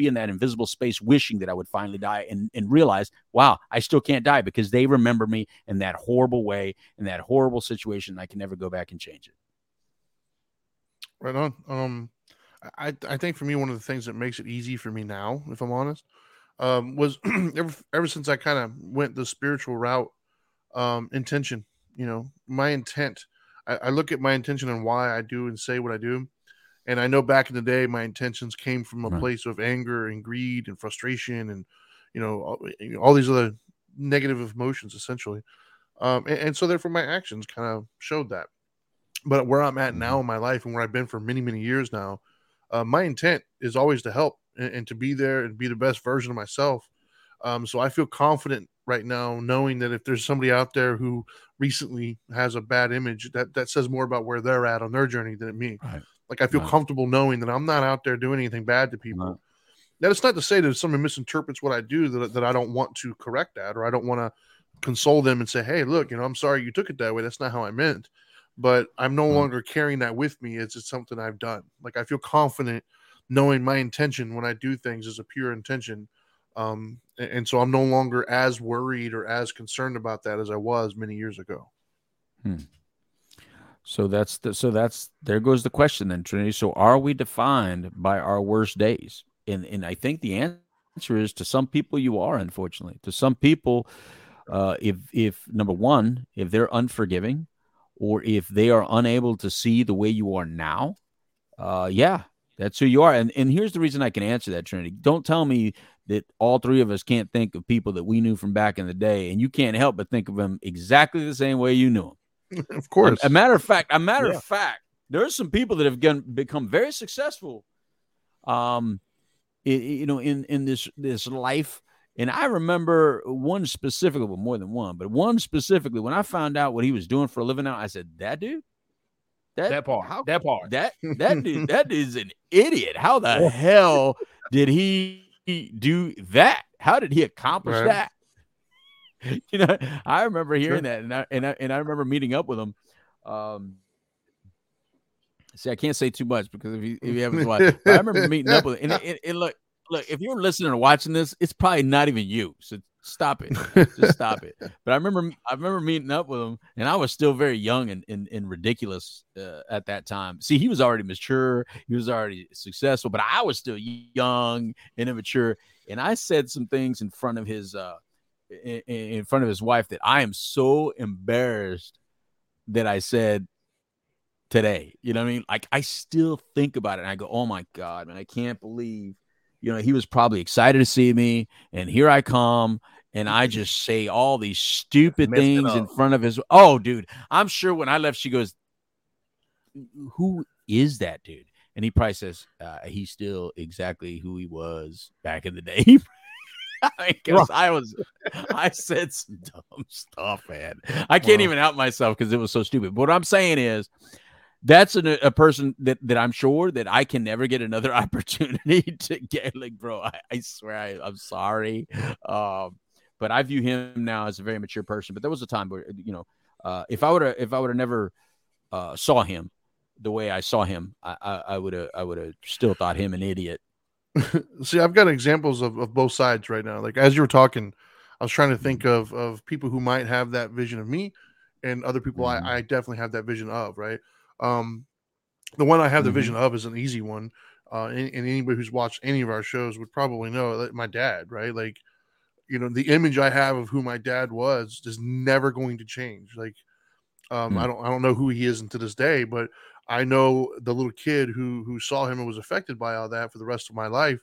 in that invisible space wishing that I would finally die and realize, wow, I still can't die because they remember me in that horrible way, in that horrible situation. I can never go back and change it. Right on. I think for me, one of the things that makes it easy for me now, if I'm honest, was ever since I kind of went the spiritual route, intention, you know, my intent. I look at my intention and why I do and say what I do. And I know back in the day, my intentions came from a place of anger and greed and frustration and, you know, all these other negative emotions, essentially. And so therefore my actions kind of showed that. But where I'm at now in my life and where I've been for many, many years now, my intent is always to help and to be there and be the best version of myself. So I feel confident right now, knowing that if there's somebody out there who recently has a bad image, that says more about where they're at on their journey than me. Right. Like I feel comfortable knowing that I'm not out there doing anything bad to people. Right. Now, it's not to say that if somebody misinterprets what I do, that I don't want to correct that, or I don't want to console them and say, hey, look, you know, I'm sorry you took it that way. That's not how I meant. But I'm no longer carrying that with me. It's something I've done. Like I feel confident knowing my intention when I do things is a pure intention. And so I'm no longer as worried or as concerned about that as I was many years ago. So there goes the question then, Trinity. So are we defined by our worst days? And I think the answer is, to some people you are, unfortunately. To some people, if number one, if they're unforgiving or if they are unable to see the way you are now, that's who you are. And here's the reason I can answer that, Trinity. Don't tell me that all three of us can't think of people that we knew from back in the day, and you can't help but think of them exactly the same way you knew them. Of course. A matter of fact, there are some people that have become very successful, in this life. And I remember one specifically, well, more than one, but one specifically, when I found out what he was doing for a living now, I said, that dude? That dude, that is an idiot. How the hell did he do that? How did he accomplish that? You know, I remember hearing that, and I remember meeting up with him. See, I can't say too much because if you haven't watched, I remember meeting up with him. And look, if you're listening or watching this, it's probably not even you. So stop it. Just stop it. But I remember meeting up with him, and I was still very young and ridiculous at that time. See, he was already mature. He was already successful, but I was still young and immature. And I said some things in front of his wife that I am so embarrassed that I said today. You know what I mean? Like, I still think about it and I go, oh my God, man, I can't believe, you know, he was probably excited to see me, and here I come, and I just say all these stupid things in front of his. Oh, dude, I'm sure when I left, she goes, who is that dude? And he probably says, he's still exactly who he was back in the day. I said some dumb stuff, man. I can't even out myself because it was so stupid. But what I'm saying is, that's a person that I'm sure that I can never get another opportunity to get. Like, bro, I swear, I'm sorry. But I view him now as a very mature person. But there was a time where, you know, if I would have never saw him the way I saw him, I would have still thought him an idiot. See, I've got examples of both sides right now. Like, as you were talking, I was trying to think of people who might have that vision of me and other people I definitely have that vision of, right? The one I have the vision of is an easy one. And anybody who's watched any of our shows would probably know that my dad, right? Like, you know, the image I have of who my dad was is never going to change. Like, I don't know who he is to this day, but I know the little kid who saw him and was affected by all that for the rest of my life.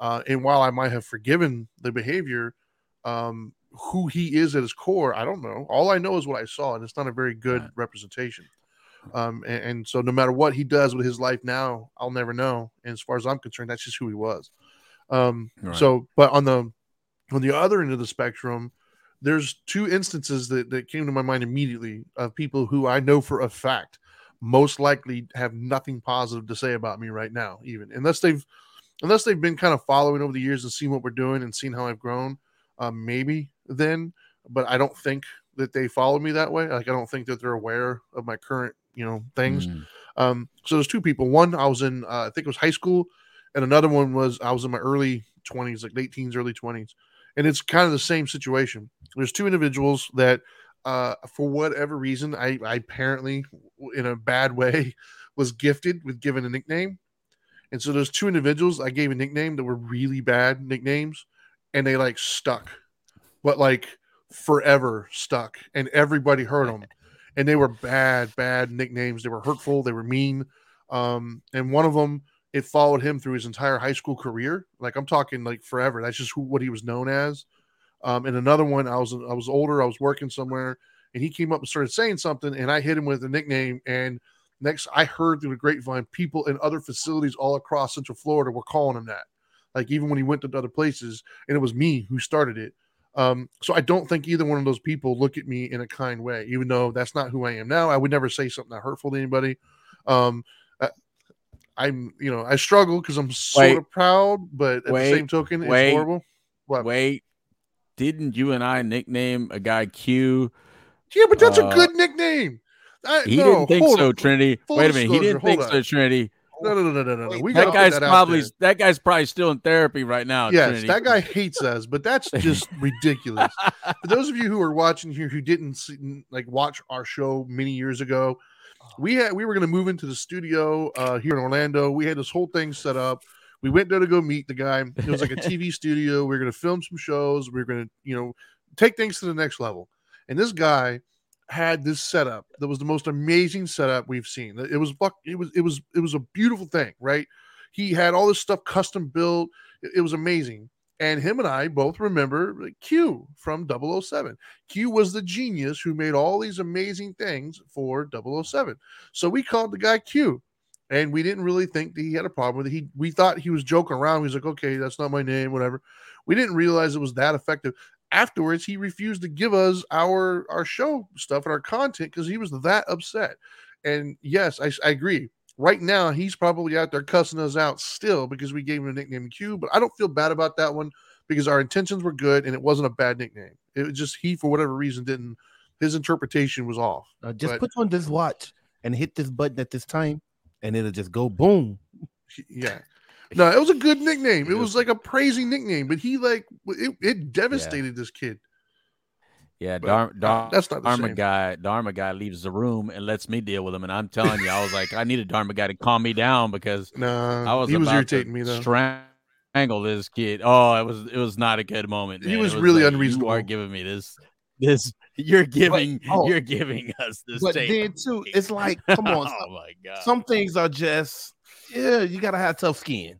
And while I might have forgiven the behavior, who he is at his core, I don't know. All I know is what I saw, and it's not a very good representation. And so no matter what he does with his life now, I'll never know. And as far as I'm concerned, that's just who he was. So, but on the other end of the spectrum, there's two instances that came to my mind immediately of people who I know for a fact most likely have nothing positive to say about me right now, even unless they've been kind of following over the years and seen what we're doing and seen how I've grown, maybe then, but I don't think that they follow me that way. Like, I don't think that they're aware of my current, things. So there's two people. One, I was in, I think it was high school. And another one was, I was in my early 20s, like late teens, early 20s. And it's kind of the same situation. There's two individuals that, for whatever reason, I apparently in a bad way was gifted with giving a nickname. And so there's two individuals I gave a nickname that were really bad nicknames, and they like stuck, but like forever stuck, and everybody heard them. And they were bad nicknames. They were hurtful. They were mean. And one of them, it followed him through his entire high school career. Like, I'm talking like forever. That's just what he was known as. And another one, I was older. I was working somewhere, and he came up and started saying something, and I hit him with a nickname. And next, I heard through the grapevine, people in other facilities all across Central Florida were calling him that. Like, even when he went to other places, and it was me who started it. So I don't think either one of those people look at me in a kind way, even though that's not who I am now. I would never say something that hurtful to anybody. I struggle because I'm sort of proud, but at the same token, it's horrible. What? Didn't you and I nickname a guy Q? Yeah, but that's a good nickname. He didn't think so, Trinity. Wait a minute. He didn't think so, Trinity. No. That guy's probably still in therapy right now. Yes, Trinity. That guy hates us, but that's just ridiculous. For those of you who are watching here who didn't watch our show many years ago, we were going to move into the studio here in Orlando. We had this whole thing set up. We went there to go meet the guy. It was like a TV studio. We were going to film some shows. We were going to, take things to the next level. And this guy had this setup that was the most amazing setup we've seen. It was a beautiful thing, right? He had all this stuff custom built. It was amazing. And him and I both remember Q from 007. Q was the genius who made all these amazing things for 007. So we called the guy Q, and we didn't really think that he had a problem with it. We thought he was joking around. He was like, okay, that's not my name, whatever. We didn't realize it was that effective. Afterwards, he refused to give us our show stuff and our content because he was that upset. And yes, I agree. Right now, he's probably out there cussing us out still because we gave him a nickname Q, but I don't feel bad about that one because our intentions were good and it wasn't a bad nickname. It was just he, for whatever reason, didn't. His interpretation was off. Put on this watch and hit this button at this time, and it'll just go boom. Yeah. No, it was a good nickname. It was like a praising nickname, but he it devastated this kid. Yeah, Dharma guy leaves the room and lets me deal with him, and I'm telling you, I was like, I need a Dharma guy to calm me down because he was irritating me though. Strangle this kid. Oh, it was not a good moment. Man. He was really unreasonable. You are giving me this. You're giving us this. But then too, it's like, come on. Oh my God. Some things are just you gotta have tough skin.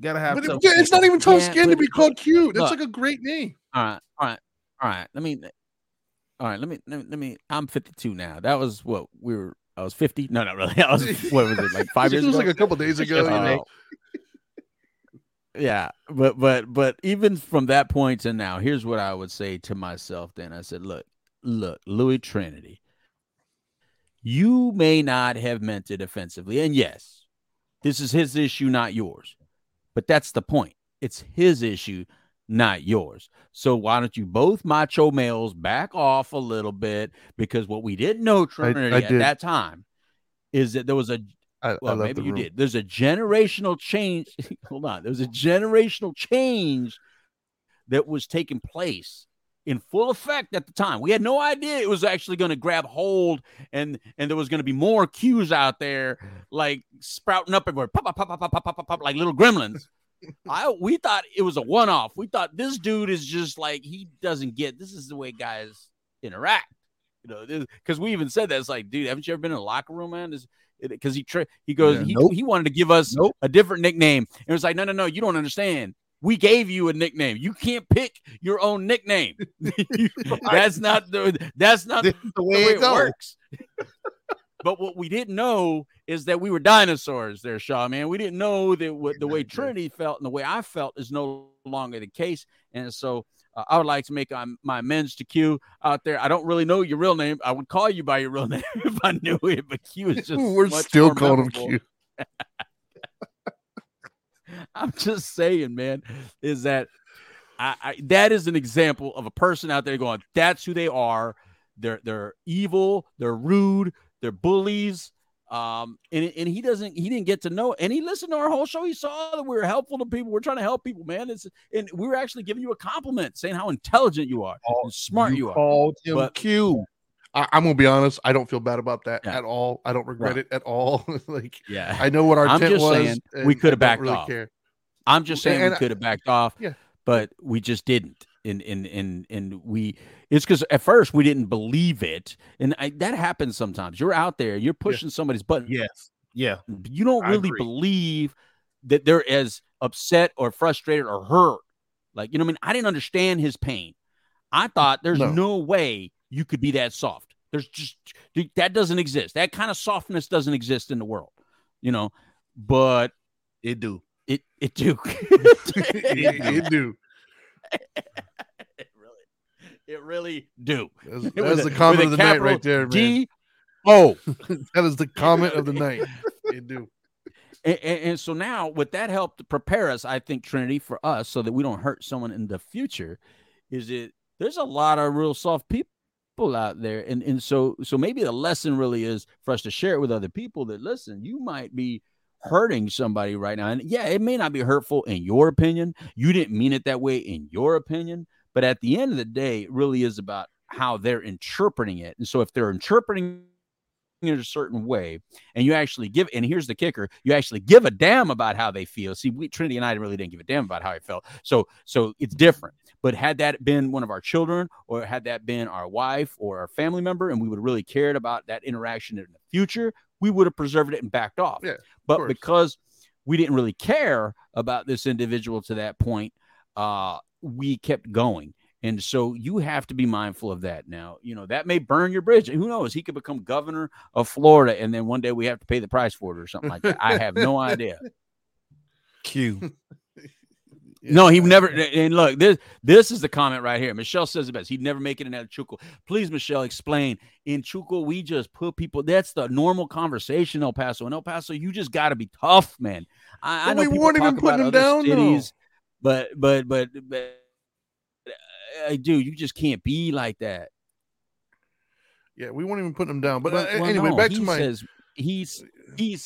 It's not even tough skin to be called cute. It's like a great name. All right. Let me. I'm 52 now. That was what we were. I was 50. No, not really. I was. What was it? Like 5 years ago. It was like a couple days ago. Yeah, but even from that point to now, here's what I would say to myself. Then I said, look, Louis Trinity. You may not have meant it offensively, and yes, this is his issue, not yours. But that's the point. It's his issue, not yours. So why don't you both macho males back off a little bit? Because what we didn't know, Trinity, at that time is that there was there's a generational change. Hold on. There was a generational change that was taking place in full effect at the time. We had no idea it was actually going to grab hold and there was going to be more cues out there, like sprouting up everywhere, pop, pop, pop, pop, pop, pop, pop, pop, like little gremlins. We thought it was a one-off. We thought this dude is just like, he doesn't get, this is the way guys interact, because we even said that. It's like, dude, haven't you ever been in a locker room, man? Because he goes, he wanted to give us a different nickname. And it was like, no, you don't understand. We gave you a nickname. You can't pick your own nickname. That's not the way it works. But what we didn't know is that we were dinosaurs there, Shaw, man. We didn't know that the way Trinity felt and the way I felt is no longer the case. And so I would like to make my amends to Q out there. I don't really know your real name. I would call you by your real name if I knew it, but Q is just we're still calling him Q. I'm just saying, man, is that that is an example of a person out there going, that's who they are. They're evil. They're rude. They're bullies. And he didn't get to know. And he listened to our whole show. He saw that we were helpful to people. We're trying to help people, man. And we were actually giving you a compliment, saying how intelligent you are, how smart you are. Called him Q. I'm gonna be honest. I don't feel bad about that at all. I don't regret it at all. I know what our intent was. We could have backed off. I'm just saying we could have backed off, but we just didn't. And it's because at first we didn't believe it. And that happens sometimes. You're out there, you're pushing somebody's button. Yes. Yeah. You don't really believe that they're as upset or frustrated or hurt. Like, you know what I mean? I didn't understand his pain. I thought there's no way you could be that soft. There's just, that doesn't exist. That kind of softness doesn't exist in the world, you know, but it do. It do. It do. It really do. That's the comment of the night right there, man. D-O. That is the comment of the night. It do. And so now, what that helped prepare us, I think, Trinity, for us, so that we don't hurt someone in the future, is that there's a lot of real soft people out there. And so maybe the lesson really is for us to share it with other people that, listen, you might be hurting somebody right now. And yeah, it may not be hurtful in your opinion. You didn't mean it that way in your opinion. But at the end of the day, it really is about how they're interpreting it. And so if they're interpreting it a certain way and you actually give, and here's the kicker, you actually give a damn about how they feel. See, Trinity and I really didn't give a damn about how I felt. So it's different. But had that been one of our children or had that been our wife or our family member, and we would have really cared about that interaction in the future, we would have preserved it and backed off. Yeah, but because we didn't really care about this individual to that point, we kept going. And so you have to be mindful of that. Now, you know, that may burn your bridge. Who knows? He could become governor of Florida. And then one day we have to pay the price for it or something like that. I have no idea. Q. No, he never. And look, this is the comment right here. Michelle says it best. He'd never make it in El Chuco. Please, Michelle, explain. In Chuco, we just put people. That's the normal conversation, El Paso. In El Paso, you just got to be tough, man. I know we weren't even putting them down, cities, but dude, you just can't be like that. Yeah, we weren't even putting them down. He says we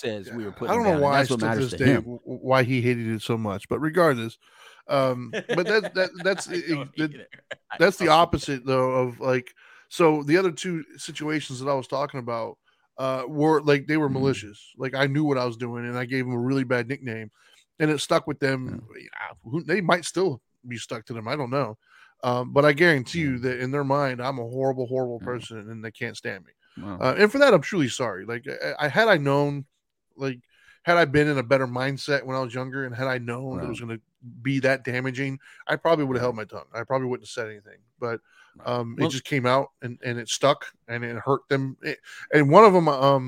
were putting. I don't know down, why. Why he hated it so much, but regardless, but that's the opposite though of like. So the other two situations that I was talking about were like they were malicious. Like I knew what I was doing, and I gave them a really bad nickname, and it stuck with them. Yeah. They might still be stuck to them. I don't know, but I guarantee you that in their mind, I'm a horrible, horrible person, and they can't stand me. Wow. And for that, I'm truly sorry. Like had I been in a better mindset when I was younger and had I known it was going to be that damaging, I probably would have held my tongue. I probably wouldn't have said anything, but it just came out and it stuck and it hurt them. And one of them, I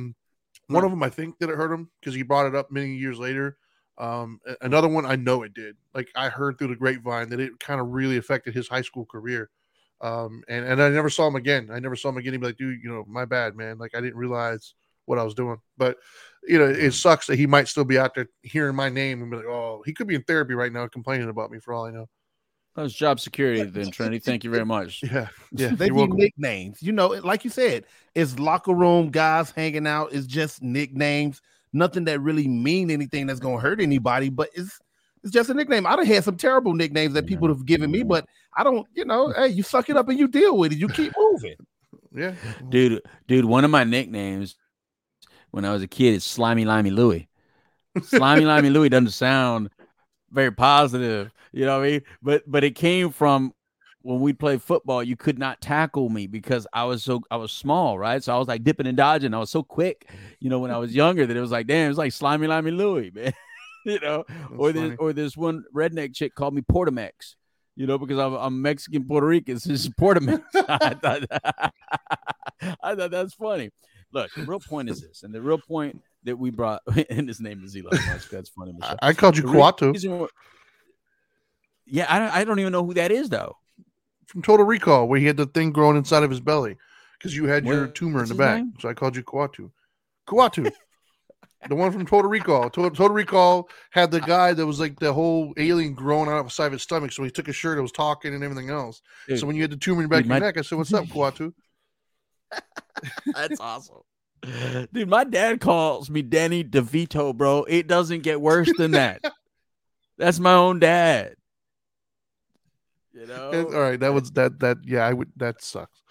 think that it hurt him because he brought it up many years later. Another one, I know it did. Like I heard through the grapevine that it kind of really affected his high school career. And I never saw him again. He'd be like, dude, you know, my bad, man. Like, I didn't realize what I was doing. But, you know, it sucks that he might still be out there hearing my name and be like, oh, he could be in therapy right now complaining about me for all I know. That was job security then, Trinity. Thank you very much. Yeah. They be nicknames. You know, like you said, it's locker room guys hanging out. It's just nicknames. Nothing that really mean anything that's going to hurt anybody, but it's just a nickname. I'd have had some terrible nicknames that people have given me, but I don't, you know, hey, you suck it up and you deal with it. You keep moving. Yeah. Dude, one of my nicknames when I was a kid is Slimy Limey Louie. Slimy Limey Louie doesn't sound very positive, you know what I mean? But it came from when we played football, you could not tackle me because I was small, right? So I was like dipping and dodging. I was so quick, you know, when I was younger that it was like, damn, it's like Slimy Limey Louie, man. you know, that's or funny. There's one redneck chick called me Portamax, you know, because I'm Mexican Puerto Rican. So this is Portamax. I thought that's funny. Look, the real point is this, and the real point that we brought, and his name is Elon Musk. That's funny. Michelle. I called you Kwatu. Yeah, I don't even know who that is though. From Total Recall, where he had the thing growing inside of his belly, because you had your tumor in the back. Name? So I called you Kwatu. The one from Total Recall. Total Recall had the guy that was like the whole alien growing out of the side of his stomach. So he took a shirt that was talking and everything else. Dude, so when you had the tumor in the back of your neck, I said, "What's up, Kwatu?" That's awesome. Dude, my dad calls me Danny DeVito, bro. It doesn't get worse than that. That's my own dad. You know? All right, that sucks.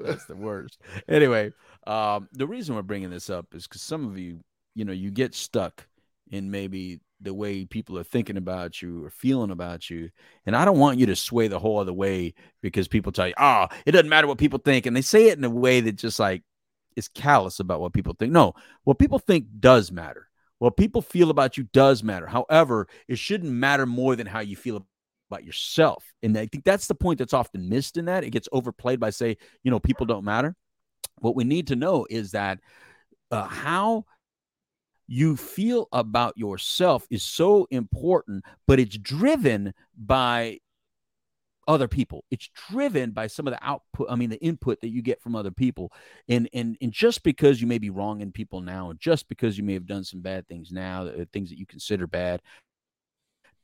That's the worst. Anyway, the reason we're bringing this up is because some of you, you know, you get stuck in maybe the way people are thinking about you or feeling about you. And I don't want you to sway the whole other way because people tell you, oh, it doesn't matter what people think. And they say it in a way that just like is callous about what people think. No, what people think does matter. What people feel about you does matter. However, it shouldn't matter more than how you feel about yourself. And I think that's the point that's often missed in that. It gets overplayed by say, you know, people don't matter. What we need to know is that how you feel about yourself is so important, but it's driven by other people. It's driven by some of the the input that you get from other people. And just because you may be wronging people now, and just because you may have done some bad things now, things that you consider bad,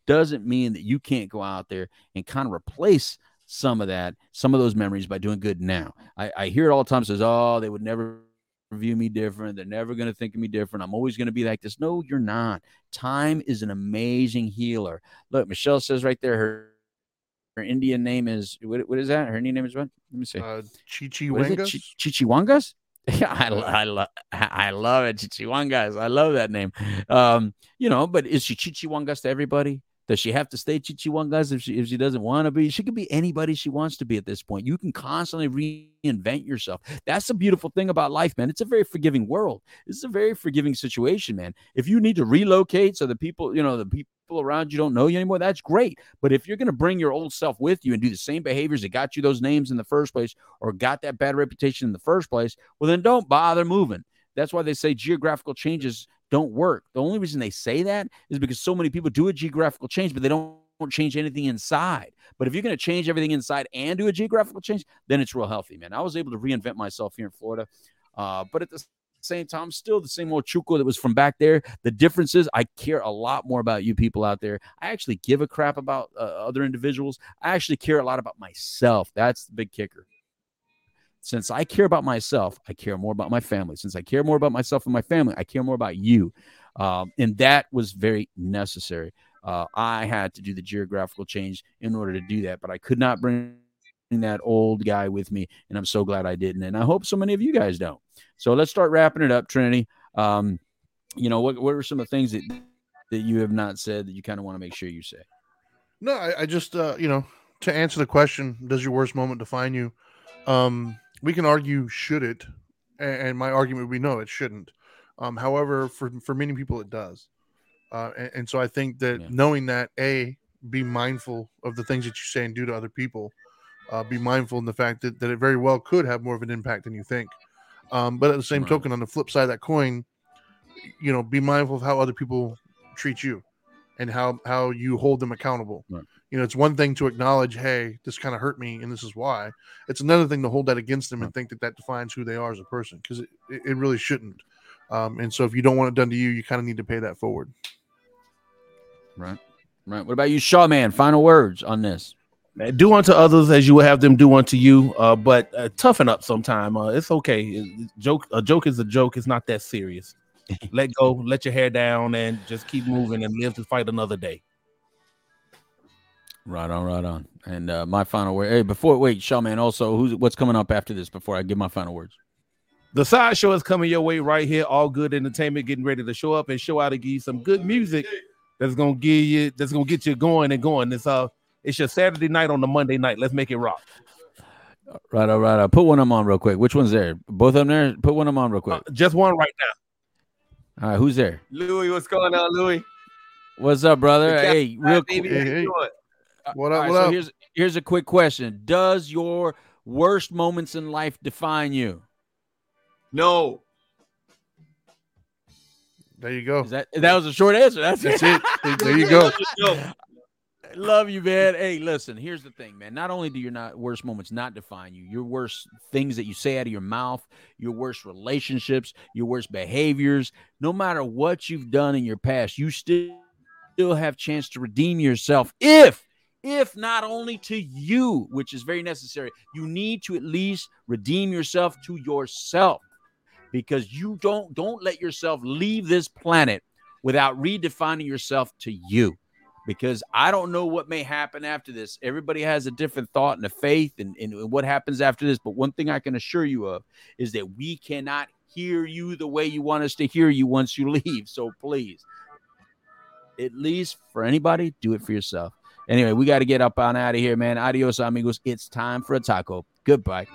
doesn't mean that you can't go out there and kind of replace some of those memories by doing good now. I hear it all the time, says, oh, they would never view me different. They're never going to think of me different. I'm always going to be like this. No, you're not. Time is an amazing healer. Look, Michelle says right there, her Indian name is, what is that? Her Indian name is what? Let me see. Chichiwangas? Chichiwangas? Yeah, I love it. Chichiwangas. I love that name. You know, but is she Chichiwangas to everybody? Does she have to stay Chichiwangas if she doesn't want to be? She can be anybody she wants to be at this point. You can constantly reinvent yourself. That's the beautiful thing about life, man. It's a very forgiving world. It's a very forgiving situation, man. If you need to relocate so the people around you don't know you anymore, that's great. But if you're going to bring your old self with you and do the same behaviors that got you those names in the first place or got that bad reputation in the first place, well, then don't bother moving. That's why they say geographical changes don't work. The only reason they say that is because so many people do a geographical change, but they don't change anything inside. But if you're going to change everything inside and do a geographical change, then it's real healthy, man. I was able to reinvent myself here in Florida, but at the same time, still the same old chuco that was from back there. The difference is I care a lot more about you people out there. I actually give a crap about other individuals. I actually care a lot about myself. That's the big kicker. Since I care about myself, I care more about my family. Since I care more about myself and my family, I care more about you. And that was very necessary. I had to do the geographical change in order to do that, but I could not bring that old guy with me, and I'm so glad I didn't. And I hope so many of you guys don't. So let's start wrapping it up, Trinity. You know, what are some of the things that you have not said that you kind of want to make sure you say? No, I just, you know, to answer the question, does your worst moment define you? We can argue, should it? And my argument would be, no, it shouldn't. However, for many people, it does. And so I think that knowing that, A, be mindful of the things that you say and do to other people. Be mindful in the fact that it very well could have more of an impact than you think. But at the same token, on the flip side of that coin, you know, be mindful of how other people treat you and how you hold them accountable. Right. You know, it's one thing to acknowledge, hey, this kind of hurt me and this is why. It's another thing to hold that against them and think that defines who they are as a person, because it really shouldn't. And so if you don't want it done to you, you kind of need to pay that forward. Right. What about you, Shawman? Final words on this. Do unto others as you would have them do unto you, but toughen up sometime. It's okay. A joke is a joke. It's not that serious. Let go, let your hair down, and just keep moving and live to fight another day. Right on. And my final word. Hey, Shawman, also, what's coming up after this before I give my final words? The side show is coming your way right here. All Good Entertainment getting ready to show up and show out and give you some good music that's gonna get you going and going. It's your Saturday night on the Monday night. Let's make it rock. Right on. Put one of them on real quick. Which one's there? Both of them there? Put one of them on real quick. Just one right now. All right, who's there? Louis, what's going on, Louis? What's up, brother? Hey, real quick. Hey. What up? So here's a quick question. Does your worst moments in life define you? No. There you go. That was a short answer. That's it. There you go. Love you, man. Hey, listen, here's the thing, man. Not only do worst moments not define you, your worst things that you say out of your mouth, your worst relationships, your worst behaviors, no matter what you've done in your past, you still have chance to redeem yourself if not only to you, which is very necessary. You need to at least redeem yourself to yourself, because you don't let yourself leave this planet without redefining yourself to you. Because I don't know what may happen after this. Everybody has a different thought and a faith and what happens after this. But one thing I can assure you of is that we cannot hear you the way you want us to hear you once you leave. So please, at least for anybody, do it for yourself. Anyway, we got to get up on out of here, man. Adios, amigos. It's time for a taco. Goodbye.